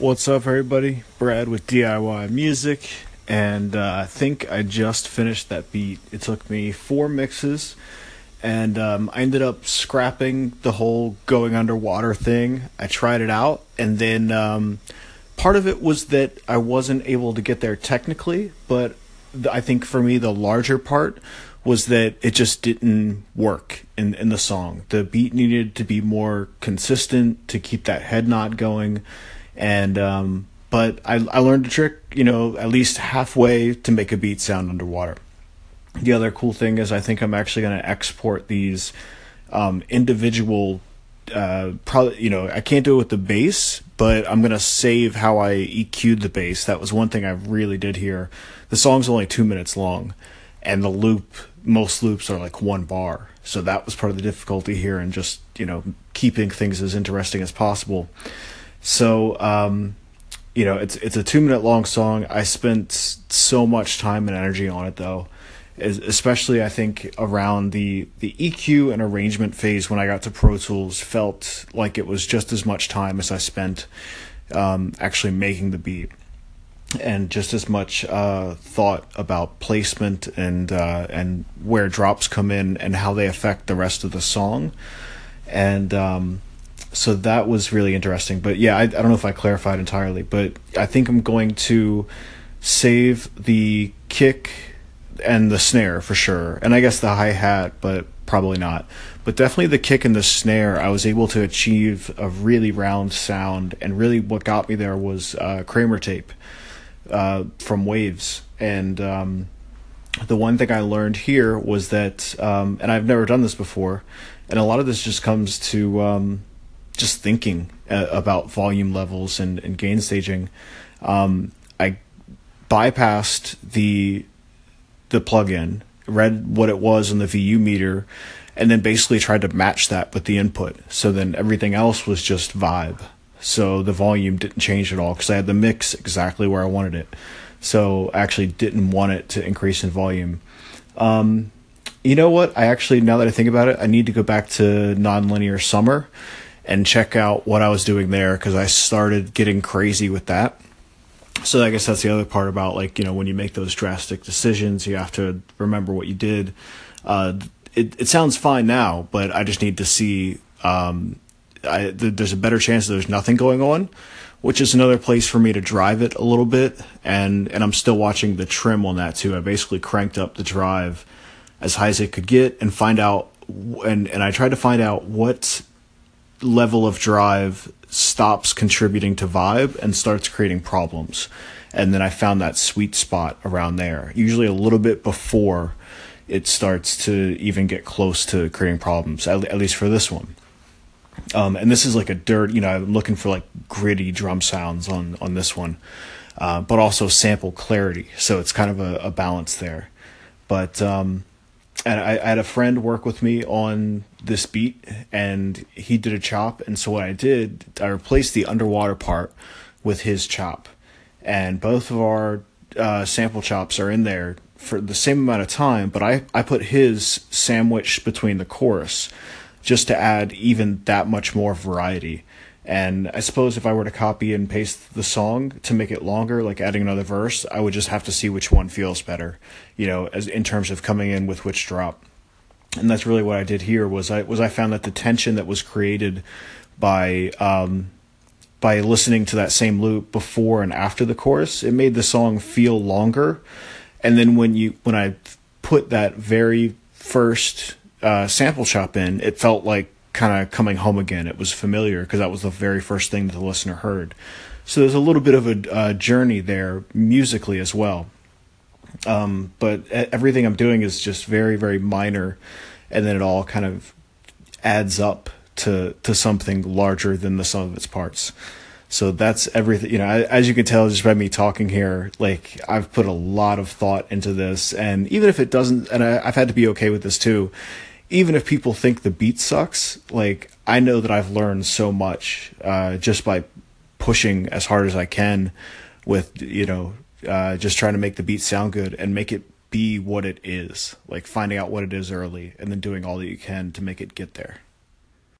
What's up, everybody? Brad with DIY Music, and I think I just finished that beat. It took me 4 mixes, and I ended up scrapping the whole going underwater thing. I tried it out, and then part of it was that I wasn't able to get there technically, but I think for me the larger part was that it just didn't work in the song. The beat needed to be more consistent to keep that head nod going. And but I learned a trick, you know, at least halfway to make a beat sound underwater. The other cool thing is I think I'm actually going to export these individual, probably, you know, I can't do it with the bass, but I'm going to save how I EQ'd the bass. That was one thing I really did here. The song's only 2 minutes long, and the loop, most loops are like 1 bar. So that was part of the difficulty here, and just, you know, keeping things as interesting as possible. So, you know, it's a 2-minute long song. I spent so much time and energy on it, though, especially I think around the EQ and arrangement phase when I got to Pro Tools. Felt like it was just as much time as I spent actually making the beat, and just as much thought about placement and where drops come in and how they affect the rest of the song. And so that was really interesting. But yeah, I don't know if I clarified entirely, but I think I'm going to save the kick and the snare for sure, and I guess the hi-hat, but probably not. But definitely the kick and the snare, I was able to achieve a really round sound, and really what got me there was Kramer tape from Waves. And the one thing I learned here was that, and I've never done this before, and a lot of this just comes to just thinking about volume levels and gain staging. I bypassed the plugin, read what it was on the VU meter, and then basically tried to match that with the input. So then everything else was just vibe. So the volume didn't change at all because I had the mix exactly where I wanted it. So I actually didn't want it to increase in volume. You know what? I actually, now that I think about it, I need to go back to Nonlinear Summer and check out what I was doing there, because I started getting crazy with that. So I guess that's the other part about, like, you know, when you make those drastic decisions, you have to remember what you did. It sounds fine now, but I just need to see, there's a better chance that there's nothing going on, which is another place for me to drive it a little bit. And I'm still watching the trim on that too. I basically cranked up the drive as high as it could get, and find out, and I tried to find out what level of drive stops contributing to vibe and starts creating problems. And then I found that sweet spot around there, usually a little bit before it starts to even get close to creating problems, at least for this one. And this is like a dirt, you know, I'm looking for like gritty drum sounds on this one, but also sample clarity. So it's kind of a balance there. But and I had a friend work with me on this beat, and he did a chop. And so what I did, I replaced the underwater part with his chop, and both of our sample chops are in there for the same amount of time. But I put his sandwich between the chorus just to add even that much more variety. And I suppose if I were to copy and paste the song to make it longer, like adding another verse, I would just have to see which one feels better, you know, as in terms of coming in with which drop. And that's really what I did here. I found that the tension that was created by listening to that same loop before and after the chorus, it made the song feel longer. And then when I put that very first sample chop in, it felt like kind of coming home again. It was familiar because that was the very first thing that the listener heard. So there's a little bit of a journey there musically as well. But everything I'm doing is just very, very minor, and then it all kind of adds up to something larger than the sum of its parts. So that's everything. You know, as you can tell just by me talking here, like, I've put a lot of thought into this, and even if it doesn't, and I've had to be okay with this too. Even if people think the beat sucks, like, I know that I've learned so much just by pushing as hard as I can with, you know, just trying to make the beat sound good and make it be what it is, like finding out what it is early and then doing all that you can to make it get there.